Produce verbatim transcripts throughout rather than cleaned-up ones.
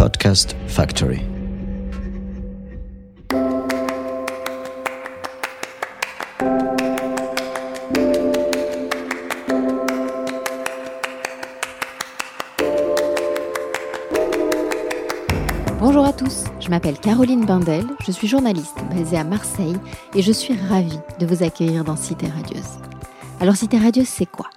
Podcast Factory. Bonjour à tous, je m'appelle Caroline Bindel, je suis journaliste basée à Marseille et je suis ravie de vous accueillir dans Cité Radieuse. Alors Cité Radieuse, c'est quoi ?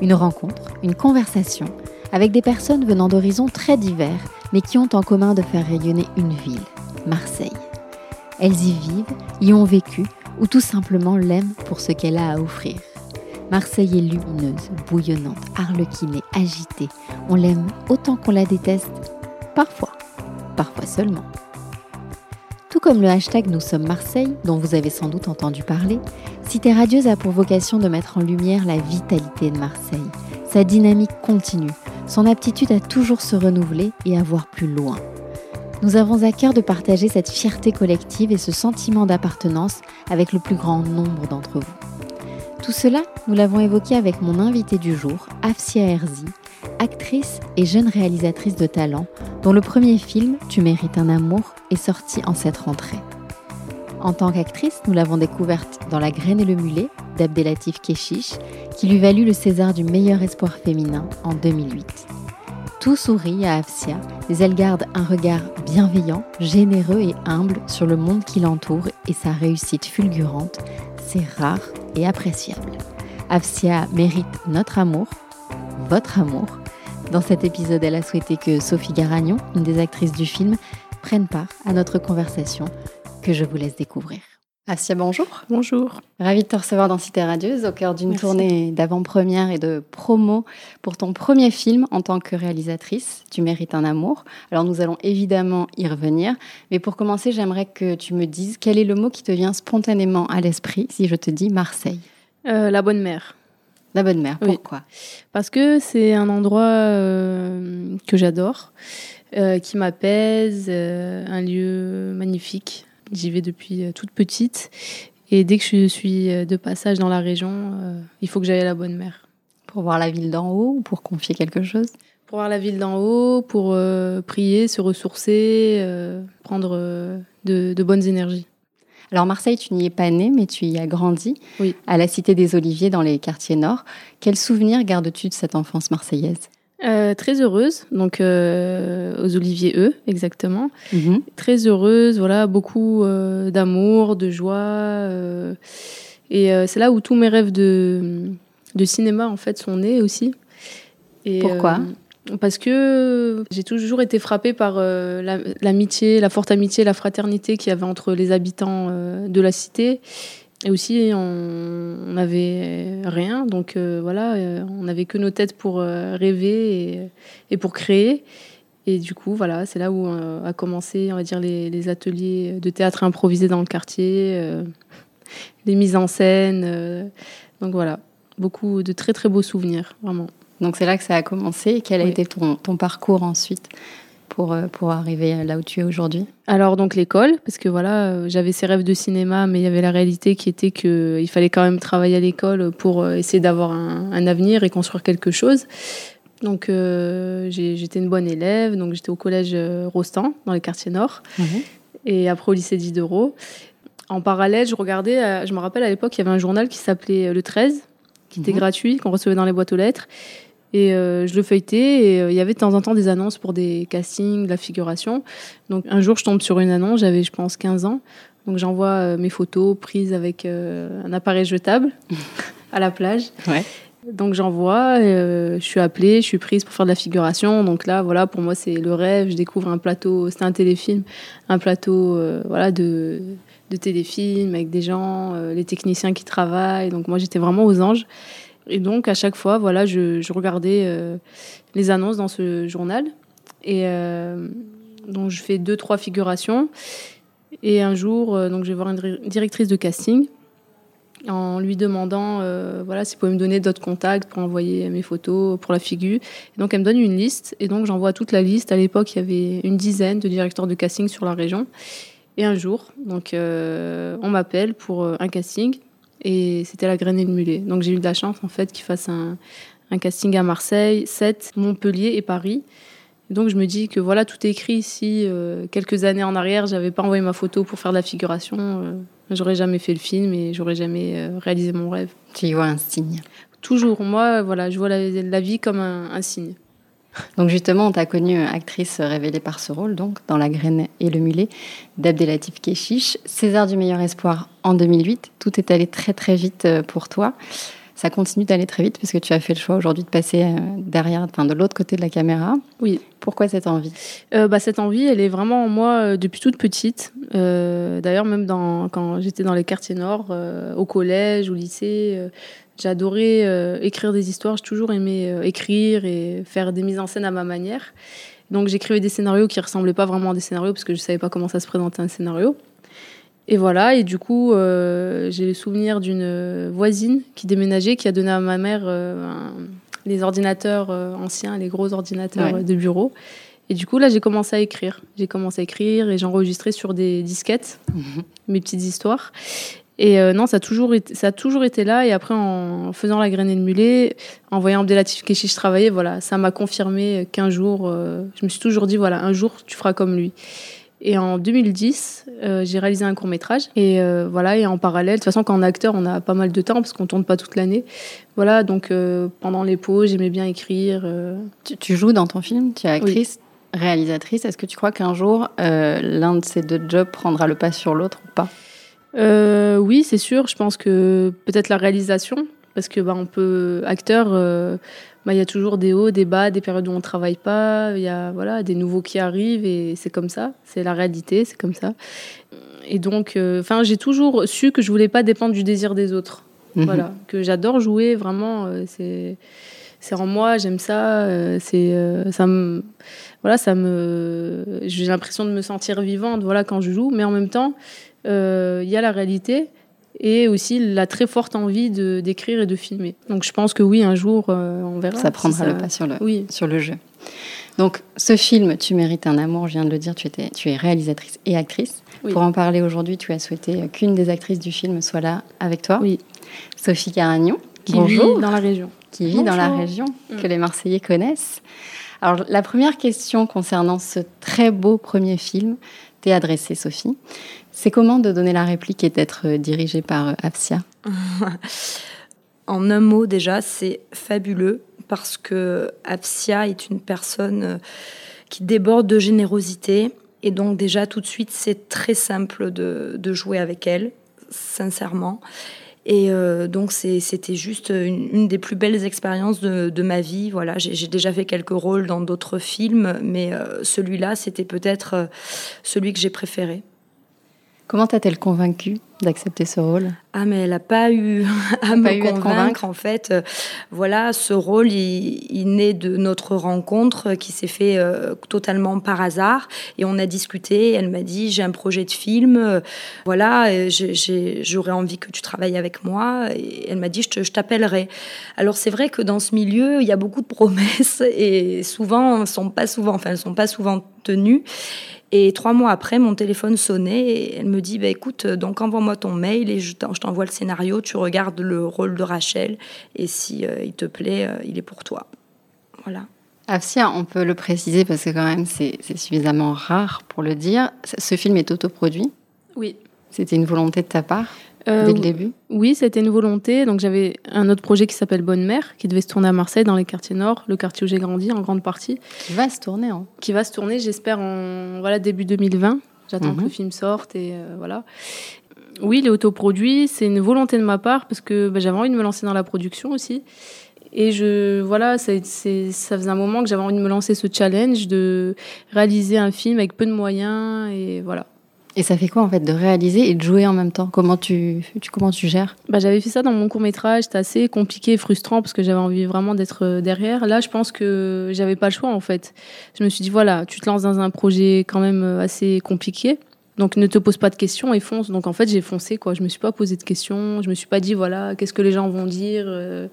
Une rencontre, une conversation avec des personnes venant d'horizons très divers mais qui ont en commun de faire rayonner une ville, Marseille. Elles y vivent, y ont vécu ou tout simplement l'aiment pour ce qu'elle a à offrir. Marseille est lumineuse, bouillonnante, arlequinée, agitée. On l'aime autant qu'on la déteste, parfois. Parfois seulement. Tout comme le hashtag Nous sommes Marseille, dont vous avez sans doute entendu parler, Cité Radieuse a pour vocation de mettre en lumière la vitalité de Marseille, sa dynamique continue, son aptitude à toujours se renouveler et à voir plus loin. Nous avons à cœur de partager cette fierté collective et ce sentiment d'appartenance avec le plus grand nombre d'entre vous. Tout cela, nous l'avons évoqué avec mon invitée du jour, Afsia Herzi, actrice et jeune réalisatrice de talent, dont le premier film, Tu mérites un amour, est sorti en cette rentrée. En tant qu'actrice, nous l'avons découverte dans La graine et le mulet d'Abdelatif Kechiche, qui lui valut le César du meilleur espoir féminin en deux mille huit. Tout sourit à Afsia, mais elle garde un regard bienveillant, généreux et humble sur le monde qui l'entoure et sa réussite fulgurante, c'est rare et appréciable. Afsia mérite notre amour, votre amour. Dans cet épisode, elle a souhaité que Sophie Garagnon, une des actrices du film, prenne part à notre conversation que je vous laisse découvrir. Afsia, bonjour. Bonjour. Ravie de te recevoir dans Cité Radieuse, au cœur d'une Merci. Tournée d'avant-première et de promo pour ton premier film en tant que réalisatrice, Tu mérites un amour. Alors nous allons évidemment y revenir, mais pour commencer, j'aimerais que tu me dises quel est le mot qui te vient spontanément à l'esprit si je te dis Marseille. Euh, la bonne mère. La Bonne Mère, pourquoi ? Oui. Parce que c'est un endroit euh, que j'adore, euh, qui m'apaise, euh, un lieu magnifique. J'y vais depuis toute petite et dès que je suis de passage dans la région, euh, il faut que j'aille à La Bonne Mère. Pour voir la ville d'en haut ou pour confier quelque chose ? Pour voir la ville d'en haut, pour euh, prier, se ressourcer, euh, prendre euh, de, de bonnes énergies. Alors Marseille, tu n'y es pas née, mais tu y as grandi, oui. À la Cité des Oliviers, dans les quartiers nord. Quels souvenirs gardes-tu de cette enfance marseillaise ? euh, Très heureuse, donc euh, aux Oliviers, eux, exactement. Mm-hmm. Très heureuse, voilà, beaucoup euh, d'amour, de joie. Euh, et euh, c'est là où tous mes rêves de, de cinéma, en fait, sont nés aussi. Et, Pourquoi ? euh, Parce que j'ai toujours été frappée par euh, la, l'amitié, la forte amitié, la fraternité qu'il y avait entre les habitants euh, de la cité. Et aussi, on n'avait rien. Donc euh, voilà, euh, on n'avait que nos têtes pour euh, rêver et, et pour créer. Et du coup, voilà, c'est là où euh, a commencé, on va dire, les, les ateliers de théâtre improvisé dans le quartier, euh, les mises en scène. Euh, donc voilà, beaucoup de très, très beaux souvenirs, vraiment. Donc c'est là que ça a commencé. Et quel a oui. été ton, ton parcours ensuite pour, pour arriver là où tu es aujourd'hui ? Alors donc l'école, parce que voilà, j'avais ces rêves de cinéma, mais il y avait la réalité qui était qu'il fallait quand même travailler à l'école pour essayer d'avoir un, un avenir et construire quelque chose. Donc euh, j'ai, j'étais une bonne élève, donc j'étais au collège Rostand, dans les quartiers nord, mmh. et après au lycée Diderot. En parallèle, je regardais, je me rappelle à l'époque, il y avait un journal qui s'appelait Le treize, qui était mmh. gratuit, qu'on recevait dans les boîtes aux lettres. Et euh, je le feuilletais et il euh, y avait de temps en temps des annonces pour des castings, de la figuration. Donc un jour, je tombe sur une annonce, j'avais je pense quinze ans. Donc j'envoie euh, mes photos prises avec euh, un appareil jetable à la plage. Ouais. Donc j'envoie, euh, je suis appelée, je suis prise pour faire de la figuration. Donc là, voilà, pour moi, c'est le rêve. Je découvre un plateau, c'était un téléfilm, un plateau euh, voilà, de, de téléfilm avec des gens, euh, les techniciens qui travaillent. Donc moi, j'étais vraiment aux anges. Et donc, à chaque fois, voilà, je, je regardais euh, les annonces dans ce journal. Et euh, donc, je fais deux, trois figurations. Et un jour, euh, donc, je vais voir une directrice de casting en lui demandant euh, voilà, si elle pouvait me donner d'autres contacts pour envoyer mes photos, pour la figure. Et donc, elle me donne une liste. Et donc, j'envoie toute la liste. À l'époque, il y avait une dizaine de directeurs de casting sur la région. Et un jour, donc, euh, on m'appelle pour un casting. Et c'était La Graine et le Mulet. Donc j'ai eu de la chance en fait qu'ils fassent un, un casting à Marseille, Sète, Montpellier et Paris. Et donc je me dis que voilà, tout est écrit. Si euh, quelques années en arrière, j'avais pas envoyé ma photo pour faire de la figuration, euh, j'aurais jamais fait le film et j'aurais jamais euh, réalisé mon rêve. Tu y vois un signe. Toujours, moi, voilà, je vois la, la vie comme un, un signe. Donc justement, on t'a connue actrice révélée par ce rôle, donc dans La graine et le mulet d'Abdelatif Kechiche, César du meilleur espoir en deux mille huit. Tout est allé très très vite pour toi. Ça continue d'aller très vite parce que tu as fait le choix aujourd'hui de passer derrière, enfin de l'autre côté de la caméra. Oui. Pourquoi cette envie ? euh, bah, cette envie, elle est vraiment en moi depuis toute petite. Euh, d'ailleurs, même dans, quand j'étais dans les quartiers nord, euh, au collège, au lycée. Euh, J'ai adoré euh, écrire des histoires, j'ai toujours aimé euh, écrire et faire des mises en scène à ma manière. Donc j'écrivais des scénarios qui ressemblaient pas vraiment à des scénarios parce que je savais pas comment ça se présentait un scénario. Et voilà, et du coup, euh, j'ai le souvenir d'une voisine qui déménageait, qui a donné à ma mère euh, un, les ordinateurs euh, anciens, les gros ordinateurs ouais. de bureau. Et du coup, là, j'ai commencé à écrire. J'ai commencé à écrire et j'enregistrais sur des disquettes mmh. mes petites histoires. Et euh, non, ça a, toujours été, ça a toujours été là. Et après, en faisant La graine et le mulet, en voyant Abdelatif Kechiche travailler, voilà, ça m'a confirmé qu'un jour, euh, je me suis toujours dit, voilà, un jour, tu feras comme lui. Et en deux mille dix, euh, j'ai réalisé un court-métrage. Et euh, voilà, et en parallèle, de toute façon, quand on est acteur, on a pas mal de temps parce qu'on tourne pas toute l'année. Voilà, donc euh, pendant les pauses, j'aimais bien écrire. Euh... Tu, tu joues dans ton film, tu es actrice, oui. réalisatrice. Est-ce que tu crois qu'un jour, euh, l'un de ces deux jobs prendra le pas sur l'autre ou pas ? Euh, oui, c'est sûr. Je pense que peut-être la réalisation, parce que bah on peut acteur, euh, bah il y a toujours des hauts, des bas, des périodes où on travaille pas. Il y a voilà des nouveaux qui arrivent et c'est comme ça. C'est la réalité, c'est comme ça. Et donc, enfin, euh, j'ai toujours su que je voulais pas dépendre du désir des autres. Mmh. Voilà, que j'adore jouer vraiment. Euh, c'est c'est en moi, j'aime ça. Euh, c'est euh, ça me voilà, ça me j'ai l'impression de me sentir vivante. Voilà quand je joue, mais en même temps. Il euh, y a la réalité et aussi la très forte envie de, d'écrire et de filmer. Donc je pense que oui, un jour, euh, on verra. Ça prendra si ça... le pas sur le, oui. sur le jeu. Donc ce film, Tu mérites un amour, je viens de le dire, tu, étais, tu es réalisatrice et actrice. Oui. Pour en parler aujourd'hui, tu as souhaité qu'une des actrices du film soit là avec toi. Oui. Sophie Garagnon, qui Bonjour. vit dans la région. Qui vit Bonjour. dans la région, mmh. que les Marseillais connaissent. Alors la première question concernant ce très beau premier film t'est adressée, Sophie. C'est comment de donner la réplique et d'être dirigée par Afsia ? En un mot déjà, c'est fabuleux parce que Afsia est une personne qui déborde de générosité et donc déjà tout de suite c'est très simple de, de jouer avec elle, sincèrement. Et euh, donc c'est, c'était juste une, une des plus belles expériences de, de ma vie. Voilà, j'ai, j'ai déjà fait quelques rôles dans d'autres films, mais euh, celui-là c'était peut-être celui que j'ai préféré. Comment t'a-t-elle convaincue d'accepter ce rôle ? Ah, mais elle n'a pas eu à me convaincre, convaincre, en fait. Voilà, ce rôle, il, il naît de notre rencontre qui s'est fait euh, totalement par hasard. Et on a discuté, elle m'a dit, j'ai un projet de film, euh, voilà, j'ai, j'ai, j'aurais envie que tu travailles avec moi. Et elle m'a dit, je, te, je t'appellerai. Alors, c'est vrai que dans ce milieu, il y a beaucoup de promesses et souvent, elles sont pas souvent, enfin, elles ne sont pas souvent tenues. Et trois mois après, mon téléphone sonnait et elle me dit bah, « Écoute, donc envoie-moi ton mail et je t'envoie le scénario, tu regardes le rôle de Rachel et si euh, il te plaît, euh, il est pour toi. » Voilà. Afsia, on peut le préciser parce que quand même, c'est, c'est suffisamment rare pour le dire. Ce film est autoproduit ? Oui. C'était une volonté de ta part ? Euh, Dès le début ? Oui, c'était une volonté. Donc, j'avais un autre projet qui s'appelle Bonne Mère, qui devait se tourner à Marseille, dans les quartiers nord, le quartier où j'ai grandi, en grande partie. Qui va se tourner, hein. Qui va se tourner, j'espère, en voilà, début deux mille vingt. J'attends mmh. que le film sorte et euh, voilà. Oui, il est autoproduit. C'est une volonté de ma part parce que bah, j'avais envie de me lancer dans la production aussi. Et je, voilà, c'est, c'est, ça faisait un moment que j'avais envie de me lancer ce challenge de réaliser un film avec peu de moyens et voilà. Et ça fait quoi, en fait, de réaliser et de jouer en même temps ? Comment tu, tu, comment tu gères ? Bah, j'avais fait ça dans mon court-métrage. C'était assez compliqué et frustrant parce que j'avais envie vraiment d'être derrière. Là, je pense que j'avais pas le choix, en fait. Je me suis dit, voilà, tu te lances dans un projet quand même assez compliqué. Donc, ne te pose pas de questions et fonce. Donc, en fait, j'ai foncé, quoi. Je me suis pas posé de questions. Je me suis pas dit, voilà, qu'est-ce que les gens vont dire euh,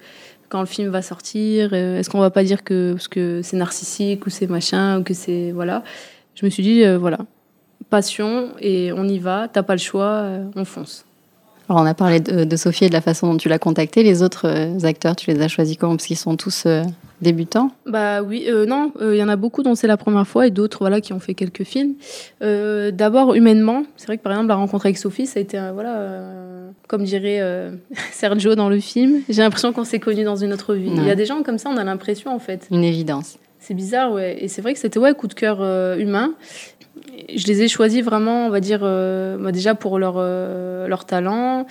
quand le film va sortir euh, Est-ce qu'on va pas dire que, parce que c'est narcissique ou c'est machin ou que c'est... Voilà. Je me suis dit, euh, voilà... passion et on y va, t'as pas le choix, on fonce. Alors, on a parlé de, de Sophie et de la façon dont tu l'as contactée. Les autres euh, acteurs, tu les as choisis comment? Parce qu'ils sont tous euh, débutants. Bah oui, euh, non, il euh, y en a beaucoup dont c'est la première fois et d'autres voilà, qui ont fait quelques films. Euh, d'abord, humainement, c'est vrai que par exemple, la rencontre avec Sophie, ça a été, euh, voilà, euh, comme dirait euh, Sergio dans le film, j'ai l'impression qu'on s'est connus dans une autre vie. Il y a des gens comme ça, on a l'impression en fait. Une évidence. C'est bizarre, ouais. Et c'est vrai que c'était, ouais, coup de cœur euh, humain. Je les ai choisis vraiment, on va dire, euh, bah déjà pour leur, euh, leur talent.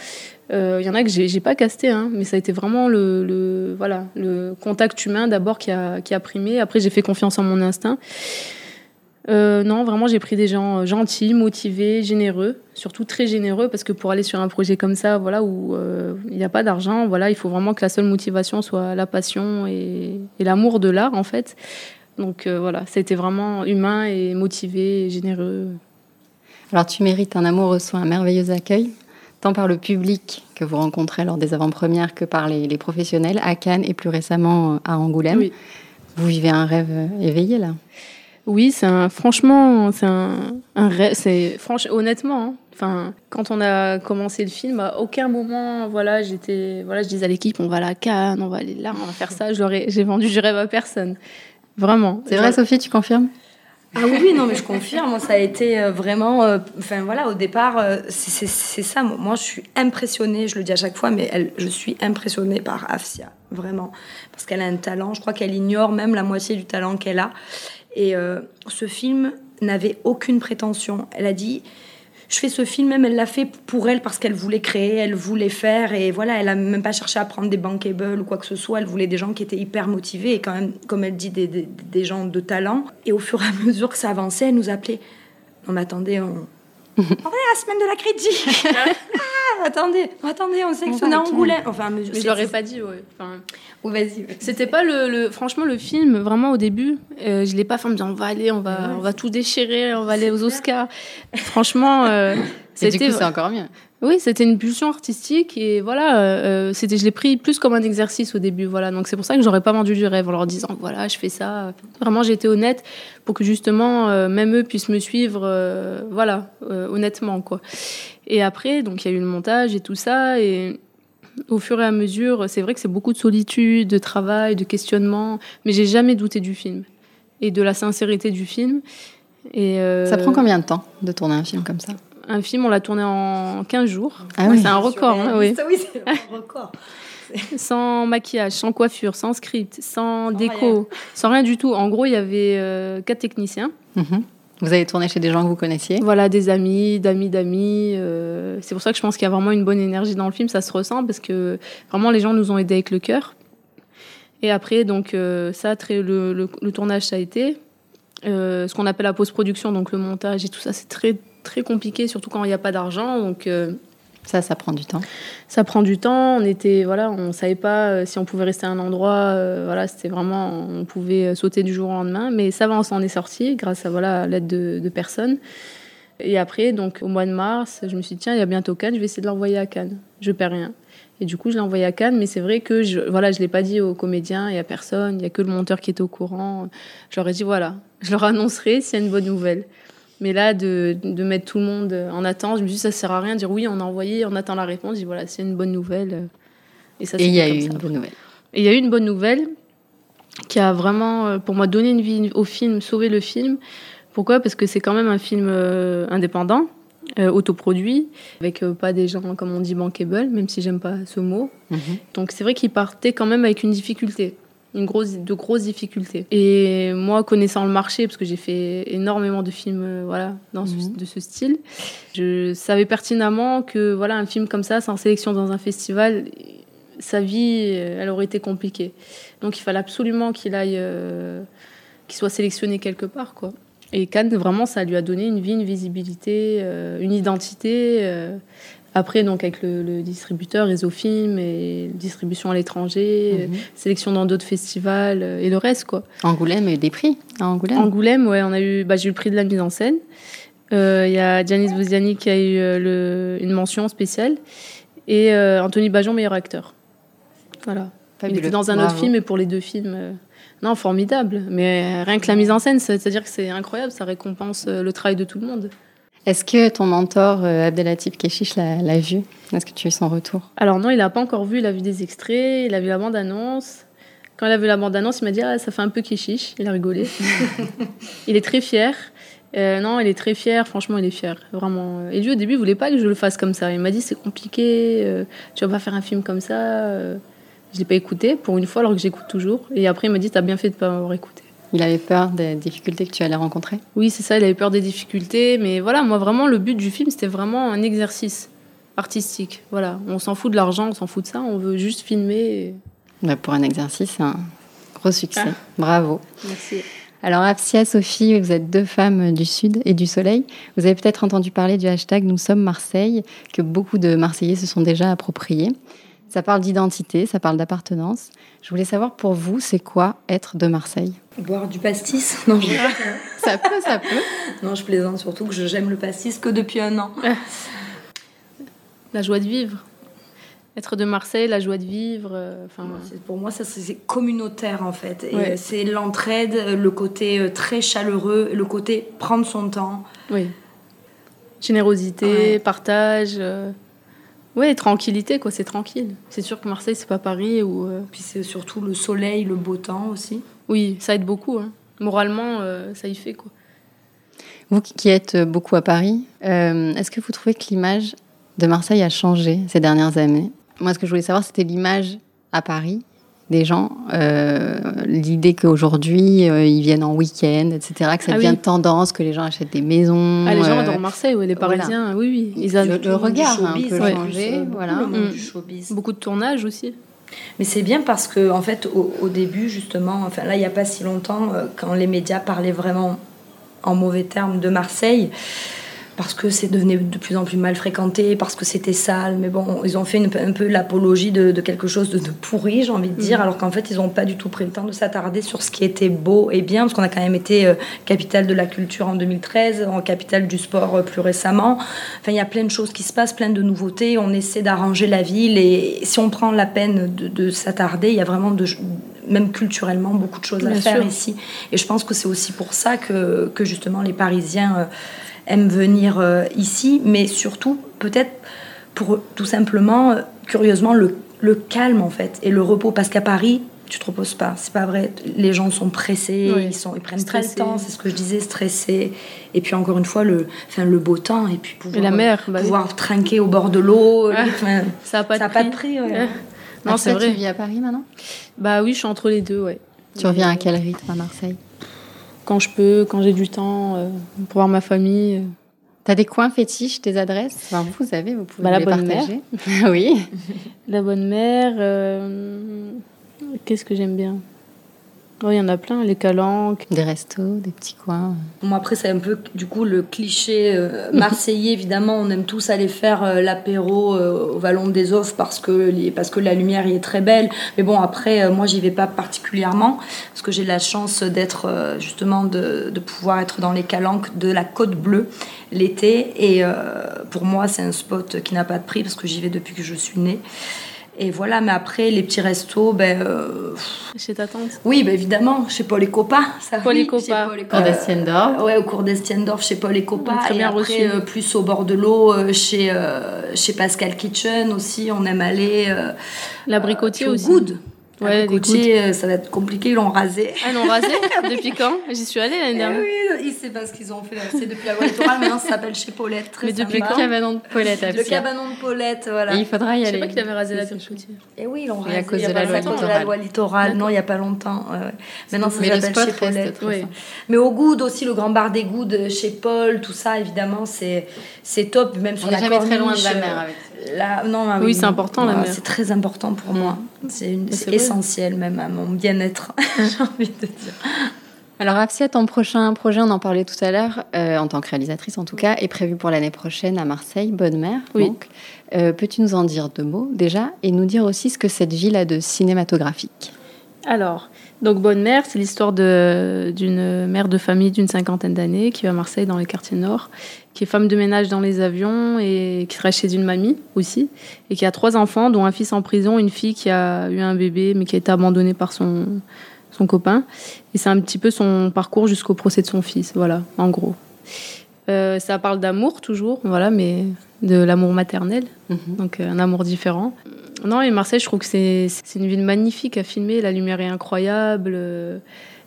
Il euh, y en a que j'ai, j'ai pas casté, hein, mais ça a été vraiment le, le, voilà, le contact humain d'abord qui a, qui a primé. Après, j'ai fait confiance en mon instinct. Euh, non, vraiment, j'ai pris des gens gentils, motivés, généreux, surtout très généreux, parce que pour aller sur un projet comme ça, voilà, où euh, il n'y a pas d'argent, voilà, il faut vraiment que la seule motivation soit la passion et, et l'amour de l'art, en fait. Donc euh, voilà, c'était vraiment humain et motivé et généreux. Alors, Tu mérites un amour reçoit un merveilleux accueil, tant par le public que vous rencontrez lors des avant-premières que par les, les professionnels à Cannes et plus récemment à Angoulême. Oui. Vous vivez un rêve éveillé, là? Oui, c'est un, franchement, c'est un, un rêve, c'est, franch, honnêtement, hein, enfin, quand on a commencé le film, à aucun moment, voilà, j'étais, voilà, je disais à l'équipe, on va à la Cannes, on va aller là, on va faire ça, je leur ai, j'ai vendu du rêve à personne. Vraiment. C'est vrai, Sophie, tu confirmes? Ah oui, oui, non, mais je confirme. Ça a été vraiment... Euh, enfin, voilà, au départ, euh, c'est, c'est, c'est ça. Moi, je suis impressionnée, je le dis à chaque fois, mais elle, je suis impressionnée par Afsia, vraiment. Parce qu'elle a un talent. Je crois qu'elle ignore même la moitié du talent qu'elle a. Et euh, ce film n'avait aucune prétention. Elle a dit... Je fais ce film, même elle l'a fait pour elle parce qu'elle voulait créer, elle voulait faire, et voilà, elle a même pas cherché à prendre des bankable ou quoi que ce soit. Elle voulait des gens qui étaient hyper motivés et quand même, comme elle dit, des, des, des gens de talent. Et au fur et à mesure que ça avançait, elle nous appelait. Non mais attendez, on... on va à la semaine de la critique. ah, attendez, attendez, on sait que on est à Angoulême. Enfin, mais je l'aurais pas dit, ouais. Enfin, oh, vas-y. C'était pas le, le, franchement, le film vraiment au début. Euh, je l'ai pas fait en me disant on va aller, on va, ouais, on va tout déchirer, on va aller aux Oscars. franchement, euh, c'était. Et du coup, c'est encore mieux. Oui, c'était une pulsion artistique et voilà, euh, c'était, je l'ai pris plus comme un exercice au début, voilà. Donc c'est pour ça que j'aurais pas vendu du rêve en leur disant voilà, je fais ça. Vraiment, j'ai été honnête pour que justement euh, même eux puissent me suivre, euh, voilà, euh, honnêtement quoi. Et après, donc il y a eu le montage et tout ça et au fur et à mesure, c'est vrai que c'est beaucoup de solitude, de travail, de questionnement, mais j'ai jamais douté du film et de la sincérité du film. Et euh... ça prend combien de temps de tourner un film comme ça? Un film, on l'a tourné en quinze jours. Ah oui. C'est un record. Hein, oui. oui, c'est un record. Sans maquillage, sans coiffure, sans script, sans, sans déco, rien. sans rien du tout. En gros, il y avait euh, quatre techniciens. Mm-hmm. Vous avez tourné chez des gens que vous connaissiez? Voilà, des amis, d'amis, d'amis. Euh, c'est pour ça que je pense qu'il y a vraiment une bonne énergie dans le film. Ça se ressent parce que vraiment, les gens nous ont aidés avec le cœur. Et après, donc, euh, ça, très, le, le, le tournage, ça a été. Euh, ce qu'on appelle la post-production, donc le montage et tout ça, c'est très... très compliqué, surtout quand il n'y a pas d'argent. Donc euh, ça, ça prend du temps. Ça prend du temps. On était, voilà, on savait pas euh, si on pouvait rester à un endroit. Euh, voilà, c'était vraiment, on pouvait sauter du jour au lendemain. Mais ça va, on s'en est sorti grâce à voilà à l'aide de, de personnes. Et après, donc au mois de mars, je me suis dit tiens, il y a bientôt Cannes, je vais essayer de l'envoyer à Cannes. Je perds rien. Et du coup, je l'ai envoyé à Cannes, mais c'est vrai que je, voilà, je l'ai pas dit aux comédiens et à personne. Il y a que le monteur qui était au courant. Je leur ai dit voilà, je leur annoncerai s'il y a une bonne nouvelle. Mais là, de, de mettre tout le monde en attente, je me suis dit, ça ne sert à rien de dire oui, on a envoyé, on attend la réponse. Je dis, voilà, c'est une bonne nouvelle. Et ça, c'est comme ça. Et il y a eu une bonne nouvelle. Et il y a eu une bonne nouvelle qui a vraiment, pour moi, donné une vie au film, sauvé le film. Pourquoi ? Parce que c'est quand même un film euh, indépendant, euh, autoproduit, avec euh, pas des gens, comme on dit, bankable, même si je n'aime pas ce mot. Mm-hmm. Donc c'est vrai qu'il partait quand même avec une difficulté. Une grosse, de grosses difficultés. Et moi, connaissant le marché, parce que j'ai fait énormément de films euh, voilà, dans ce, mmh. de ce style, je savais pertinemment que voilà, un film comme ça, sans sélection dans un festival, sa vie, elle aurait été compliquée. Donc il fallait absolument qu'il aille, euh, qu'il soit sélectionné quelque part, quoi. Et Cannes, vraiment, ça lui a donné une vie, une visibilité, euh, une identité. Euh, Après, donc, avec le, le distributeur, réseau film, et distribution à l'étranger, mmh. euh, sélection dans d'autres festivals, euh, et le reste, quoi. Angoulême, et des prix à Angoulême. Angoulême, ouais, on a eu, bah, j'ai eu le prix de la mise en scène. Il euh, y a Giannis Boziani qui a eu euh, le, une mention spéciale. Et euh, Anthony Bajon, meilleur acteur. Voilà. Fabuleux. Il était dans un Bravo. autre film, et pour les deux films... Euh, non, formidable. Mais rien que la mise en scène, c'est, c'est-à-dire que c'est incroyable, ça récompense euh, le travail de tout le monde. Est-ce que ton mentor, Abdelatif Kechiche, l'a, l'a vu ? Est-ce que tu as eu son retour ? Alors non, il l'a pas encore vu. Il a vu des extraits, il a vu la bande-annonce. Quand il a vu la bande-annonce, il m'a dit ah, « ça fait un peu Kechiche ». Il a rigolé. Il est très fier. Euh, non, il est très fier. Franchement, il est fier. Vraiment. Et lui, au début, il ne voulait pas que je le fasse comme ça. Il m'a dit « c'est compliqué, euh, tu ne vas pas faire un film comme ça euh. ». Je ne l'ai pas écouté pour une fois, alors que j'écoute toujours. Et après, il m'a dit « t'as bien fait de ne pas m'avoir écouté ». Il avait peur des difficultés que tu allais rencontrer ? Oui, c'est ça, il avait peur des difficultés. Mais voilà, moi, vraiment, le but du film, c'était vraiment un exercice artistique. Voilà, on s'en fout de l'argent, on s'en fout de ça. On veut juste filmer. Et... Bah pour un exercice, un gros succès. Ah. Bravo. Merci. Alors, Afsia, Sophie, vous êtes deux femmes du Sud et du Soleil. Vous avez peut-être entendu parler du hashtag « Nous sommes Marseille » que beaucoup de Marseillais se sont déjà appropriés. Ça parle d'identité, ça parle d'appartenance. Je voulais savoir, pour vous, c'est quoi être de Marseille ? Boire du pastis ? Non, je... Ça peut, ça peut. Non, je plaisante, surtout que j'aime le pastis que depuis un an. La joie de vivre. Être de Marseille, la joie de vivre. Euh, enfin, ouais. Pour moi, ça, c'est communautaire, en fait. Et ouais. C'est l'entraide, le côté très chaleureux, le côté prendre son temps. Oui. Générosité, ouais. Partage... Euh... Oui, tranquillité, quoi, c'est tranquille. C'est sûr que Marseille, c'est pas Paris. Ou, euh... Puis c'est surtout le soleil, le beau temps aussi. Oui, ça aide beaucoup. Hein. Moralement, euh, ça y fait, quoi. Vous qui êtes beaucoup à Paris, euh, est-ce que vous trouvez que l'image de Marseille a changé ces dernières années ? Moi, ce que je voulais savoir, c'était l'image à Paris des gens. Euh, l'idée qu'aujourd'hui, euh, ils viennent en week-end, et cetera, que ça ah, devient oui. tendance, que les gens achètent des maisons. Ah, les gens adorent euh... Marseille, ouais, les Parisiens, voilà. oui, oui. Ils le, le regard a un peu ouais. changé. Euh, voilà. Le monde mmh. du showbiz. Beaucoup de tournages aussi. Mais c'est bien parce que, en fait, au, au début, justement, enfin, là, il n'y a pas si longtemps, quand les médias parlaient vraiment en mauvais termes de Marseille, parce que c'est devenu de plus en plus mal fréquenté, parce que c'était sale. Mais bon, ils ont fait une, un peu l'apologie de, de quelque chose de, de pourri, j'ai envie de dire, mmh. alors qu'en fait, ils n'ont pas du tout pris le temps de s'attarder sur ce qui était beau et bien, parce qu'on a quand même été euh, capitale de la culture en deux mille treize, en capitale du sport euh, plus récemment. Enfin, il y a plein de choses qui se passent, plein de nouveautés. On essaie d'arranger la ville et si on prend la peine de, de s'attarder, il y a vraiment de... même culturellement, beaucoup de choses bien à faire sûr. Ici. Et je pense que c'est aussi pour ça que, que justement, les Parisiens aiment venir ici, mais surtout, peut-être, pour tout simplement, curieusement, le, le calme, en fait, et le repos. Parce qu'à Paris, tu te reposes pas. C'est pas vrai. Les gens sont pressés, oui. ils, sont, ils prennent pas le temps. C'est ce que je disais, stressés. Et puis, encore une fois, le, enfin, le beau temps, et puis pouvoir, et la mer, bah, pouvoir oui. trinquer au bord de l'eau. Ah, enfin, ça n'a pas, pas de prix. Ouais. Ouais. Non, Après, c'est vrai. Tu vis à Paris maintenant ? Bah oui, je suis entre les deux, ouais. Tu reviens à quel rythme à Marseille ? Quand je peux, quand j'ai du temps, euh, pour voir ma famille. Euh. T'as des coins fétiches, des adresses ? Enfin, vous avez, vous pouvez bah, les partager. Oui. La Bonne Mère. Euh... Qu'est-ce que j'aime bien ? Il ouais, y en a plein, les calanques. Des restos, des petits coins. Bon, après, c'est un peu, du coup, le cliché euh, marseillais, évidemment. On aime tous aller faire euh, l'apéro euh, au Vallon des Auffes parce que, les, parce que la lumière y est très belle. Mais bon, après, euh, moi, j'y vais pas particulièrement parce que j'ai la chance d'être, euh, justement, de, de pouvoir être dans les calanques de la Côte Bleue l'été. Et euh, pour moi, c'est un spot qui n'a pas de prix parce que j'y vais depuis que je suis née. Et voilà, mais après, les petits restos, ben... Euh... Chez ta tante ? Oui, ben évidemment, chez Paul et Copa. Ça, Paul et Copa, au cours d'Estiendorf. Euh, ouais, au cours d'Estiendorf, chez Paul et Copa. Très bien reçu. Et après, euh, plus au bord de l'eau, euh, chez, euh, chez Pascal Kitchen aussi, on aime aller... Euh, La Bricotier euh, aussi. Good. Ouais, les Coutiers, ça va être compliqué, ils l'ont rasé. Ah, ils l'ont rasé ? Depuis quand ? J'y suis allée l'année dernière. Eh oui, c'est parce qu'ils ont fait. C'est depuis la voie littorale, maintenant ça s'appelle chez Paulette. Très Mais sympa. Depuis quand ? Le cabanon de Paulette, Le cabanon de Paulette, voilà. Et il faudra y aller. Je sais pas qu'ils avaient rasé la Coutier. Eh oui, ils l'ont rasé. À cause de la loi littorale. La loi littorale, non, il n'y a pas longtemps. Ouais, ouais. Maintenant ça s'appelle chez Paulette. Oui. Mais au Goud aussi, le grand bar des Goudes chez Paul, tout ça, évidemment, c'est, c'est top. Même sur On la corniche. On n'est jamais très loin de la mer avec ça. La... Non, oui, oui, c'est important la mer. C'est très important pour moi. C'est, une... c'est, c'est essentiel même à mon bien-être, j'ai envie de dire. Alors, Afsia, ton prochain projet, on en parlait tout à l'heure, euh, en tant que réalisatrice en tout cas, est prévu pour l'année prochaine à Marseille, Bonne Mère. Oui. Donc, euh, peux-tu nous en dire deux mots déjà et nous dire aussi ce que cette ville a de cinématographique ? Alors, donc Bonne Mère, c'est l'histoire de, d'une mère de famille d'une cinquantaine d'années qui va à Marseille dans les quartiers nord, qui est femme de ménage dans les avions et qui travaille chez une mamie aussi, et qui a trois enfants, dont un fils en prison, une fille qui a eu un bébé mais qui a été abandonnée par son, son copain. Et c'est un petit peu son parcours jusqu'au procès de son fils, voilà, en gros. Euh, ça parle d'amour toujours, voilà, mais de l'amour maternel, mmh. donc euh, un amour différent. Non, et Marseille, je trouve que c'est, c'est une ville magnifique à filmer, la lumière est incroyable, il euh,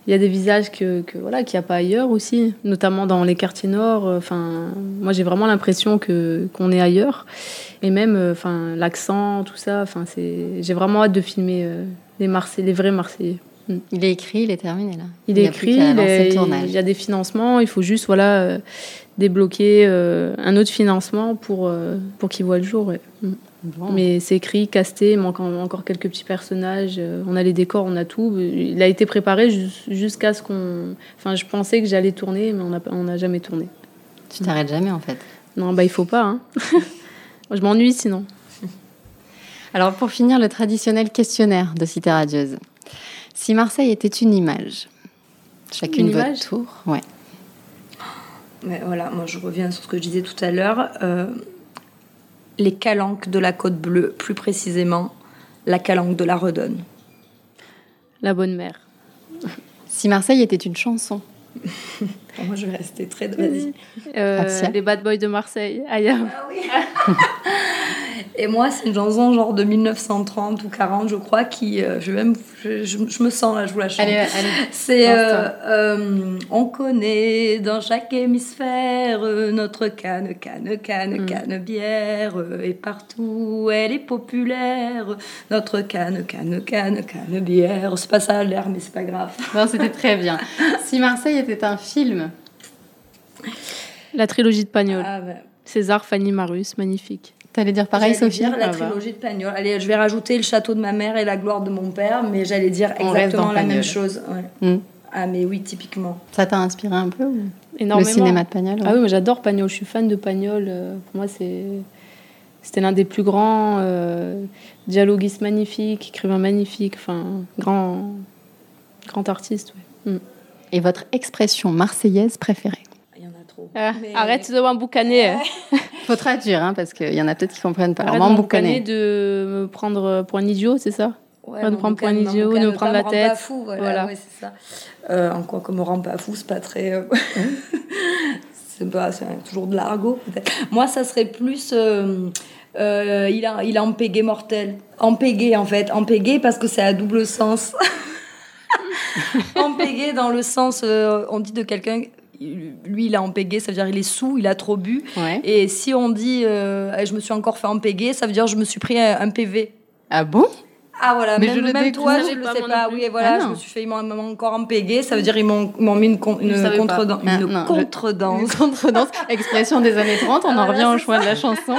y a des visages que, que, voilà, qu'il n'y a pas ailleurs aussi, notamment dans les quartiers nord. Enfin, moi, j'ai vraiment l'impression que, qu'on est ailleurs, et même euh, l'accent, tout ça, c'est, j'ai vraiment hâte de filmer euh, les, Marseille, les vrais Marseillais. Il est écrit, il est terminé là. Il est il écrit, il, est, il y a des financements, il faut juste voilà euh, débloquer euh, un autre financement pour euh, pour qu'il voit le jour. Ouais. Bon. Mais c'est écrit, casté, il manque encore quelques petits personnages. Euh, on a les décors, on a tout. Il a été préparé jusqu'à ce qu'on. Enfin, je pensais que j'allais tourner, mais on a on n'a jamais tourné. Tu t'arrêtes jamais en fait. Non, bah il faut pas. Hein. Je m'ennuie sinon. Alors pour finir, le traditionnel questionnaire de Cité Radieuse. Si Marseille était une image, chacune une image. Votre tour. Ouais. Mais voilà, moi je reviens sur ce que je disais tout à l'heure. Euh, les calanques de la Côte Bleue, plus précisément la calanque de la Redonne. La Bonne Mère. Si Marseille était une chanson. Moi je vais rester très. Vas-y. Euh, les Bad Boys de Marseille. Ah, yeah. Ah oui. Et moi, c'est une chanson genre de mille neuf cent trente ou quarante, je crois, qui... Euh, je, même, je, je, je me sens, là, je vous la chante. Allez, allez. C'est... Euh, euh, on connaît dans chaque hémisphère notre canne, canne, canne, mm. canne bière. Et partout, elle est populaire. Notre canne, canne, canne, canne bière. C'est pas ça l'air, mais c'est pas grave. Non, c'était très bien. Si Marseille était un film... La trilogie de Pagnol. Ah, bah. César, Fanny, Marius, magnifique. T'allais dire pareil, j'allais Sophie dire la ah trilogie bah. De Pagnol. Allez, je vais rajouter Le Château de ma mère et La Gloire de mon père, mais j'allais dire exactement la Pagnol. Même chose. Ouais. Mm. Ah, mais oui, typiquement. Ça t'a inspiré un peu ou... Énormément. Le cinéma de Pagnol. Ouais. Ah oui, moi j'adore Pagnol, je suis fan de Pagnol. Pour moi, c'est... c'était l'un des plus grands euh... dialoguistes magnifiques, écrivains magnifiques, enfin, grand... grand artiste. Ouais. Mm. Et votre expression marseillaise préférée? Euh, mais... Arrête de m'emboucaner. Faut traduire, hein, parce qu'il y en a peut-être qui comprennent pas. Arrête m'emboucaner de me prendre pour un idiot, c'est ça? Ouais, de me prendre pour un idiot, de me prendre la tête. Me rend pas fou, voilà. voilà. Ouais, c'est ça. Euh, en quoi qu'on me rend pas fou, c'est pas très. Euh... c'est pas, c'est toujours de l'argot. Peut-être. Moi, ça serait plus. Euh... Euh, il a, il a empégué mortel. Empégué en fait, empégué parce que c'est à double sens. Empégué dans le sens, euh, on dit de quelqu'un. Lui, il a empégué, ça veut dire il est sous, il a trop bu. Ouais. Et si on dit euh, je me suis encore fait empéguer, ça veut dire je me suis pris un P V. Ah bon? Ah voilà, mais même, je le même toi, je ne le sais pas. Oui, et voilà, ah, je me suis fait, ils m'ont, m'ont encore empégué, ça veut dire ils m'ont, m'ont mis une, con, une, contredan- ah, une non, contredanse. Je... Une contredanse, expression des années trente, on ah, en voilà, revient au choix ça. De la chanson.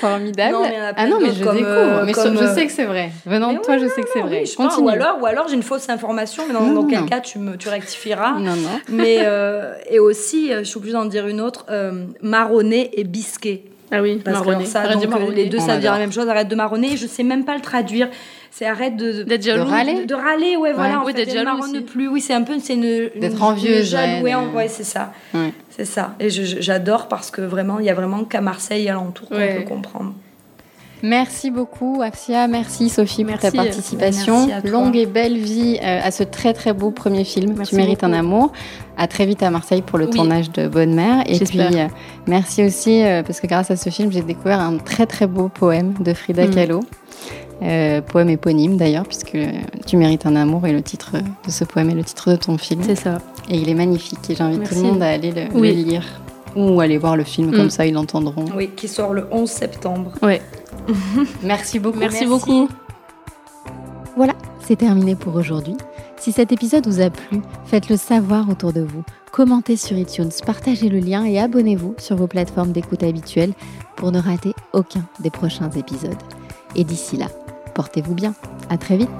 Formidable. Non, mais ah non, mais je découvre. Euh, mais comme, je sais que c'est vrai. Venant de toi, ouais, je sais que c'est non, vrai. Oui, je Continue. Pas, ou, alors, ou alors, j'ai une fausse information, mais dans, non, dans quel non. cas tu, me, tu rectifieras. Non, non. Mais, euh, et aussi, je suis obligée d'en dire une autre, euh, marronner et bisquer. Ah oui, parce marronner. Que ça, arrête donc, de marronner. Les deux, on ça veut dire la même chose, arrête de marronner. Je sais même pas le traduire. C'est arrête de... D'être jaloux. De râler. De, de râler, ouais, ouais. voilà. Oui, en fait, d'être jaloux aussi. Plus. Oui, c'est un peu... C'est une, une, d'être envieux, jaloux. Ouais, c'est ça. C'est ça. Et je, je, j'adore parce que vraiment, il n'y a vraiment qu'à Marseille et alentour qu'on ouais. peut comprendre. Merci beaucoup, Afsia. Merci, Sophie, merci pour ta participation. Longue et belle vie à ce très, très beau premier film. Merci tu mérites beaucoup. Un amour. À très vite à Marseille pour le oui. tournage de Bonne Mère. Et J'espère. Puis, merci aussi parce que grâce à ce film, j'ai découvert un très, très beau poème de Frida mmh. Kahlo. Euh, poème éponyme d'ailleurs, puisque Tu mérites un amour et le titre de ce poème est le titre de ton film. C'est ça. Et il est magnifique et j'invite Merci. Tout le monde à aller le, oui. le lire ou aller voir le film, mmh. comme ça ils l'entendront. Oui, qui sort le onze septembre. Ouais. Merci beaucoup. Merci, Merci beaucoup. Voilà, c'est terminé pour aujourd'hui. Si cet épisode vous a plu, faites-le savoir autour de vous. Commentez sur iTunes, partagez le lien et abonnez-vous sur vos plateformes d'écoute habituelles pour ne rater aucun des prochains épisodes. Et d'ici là, portez-vous bien. À très vite.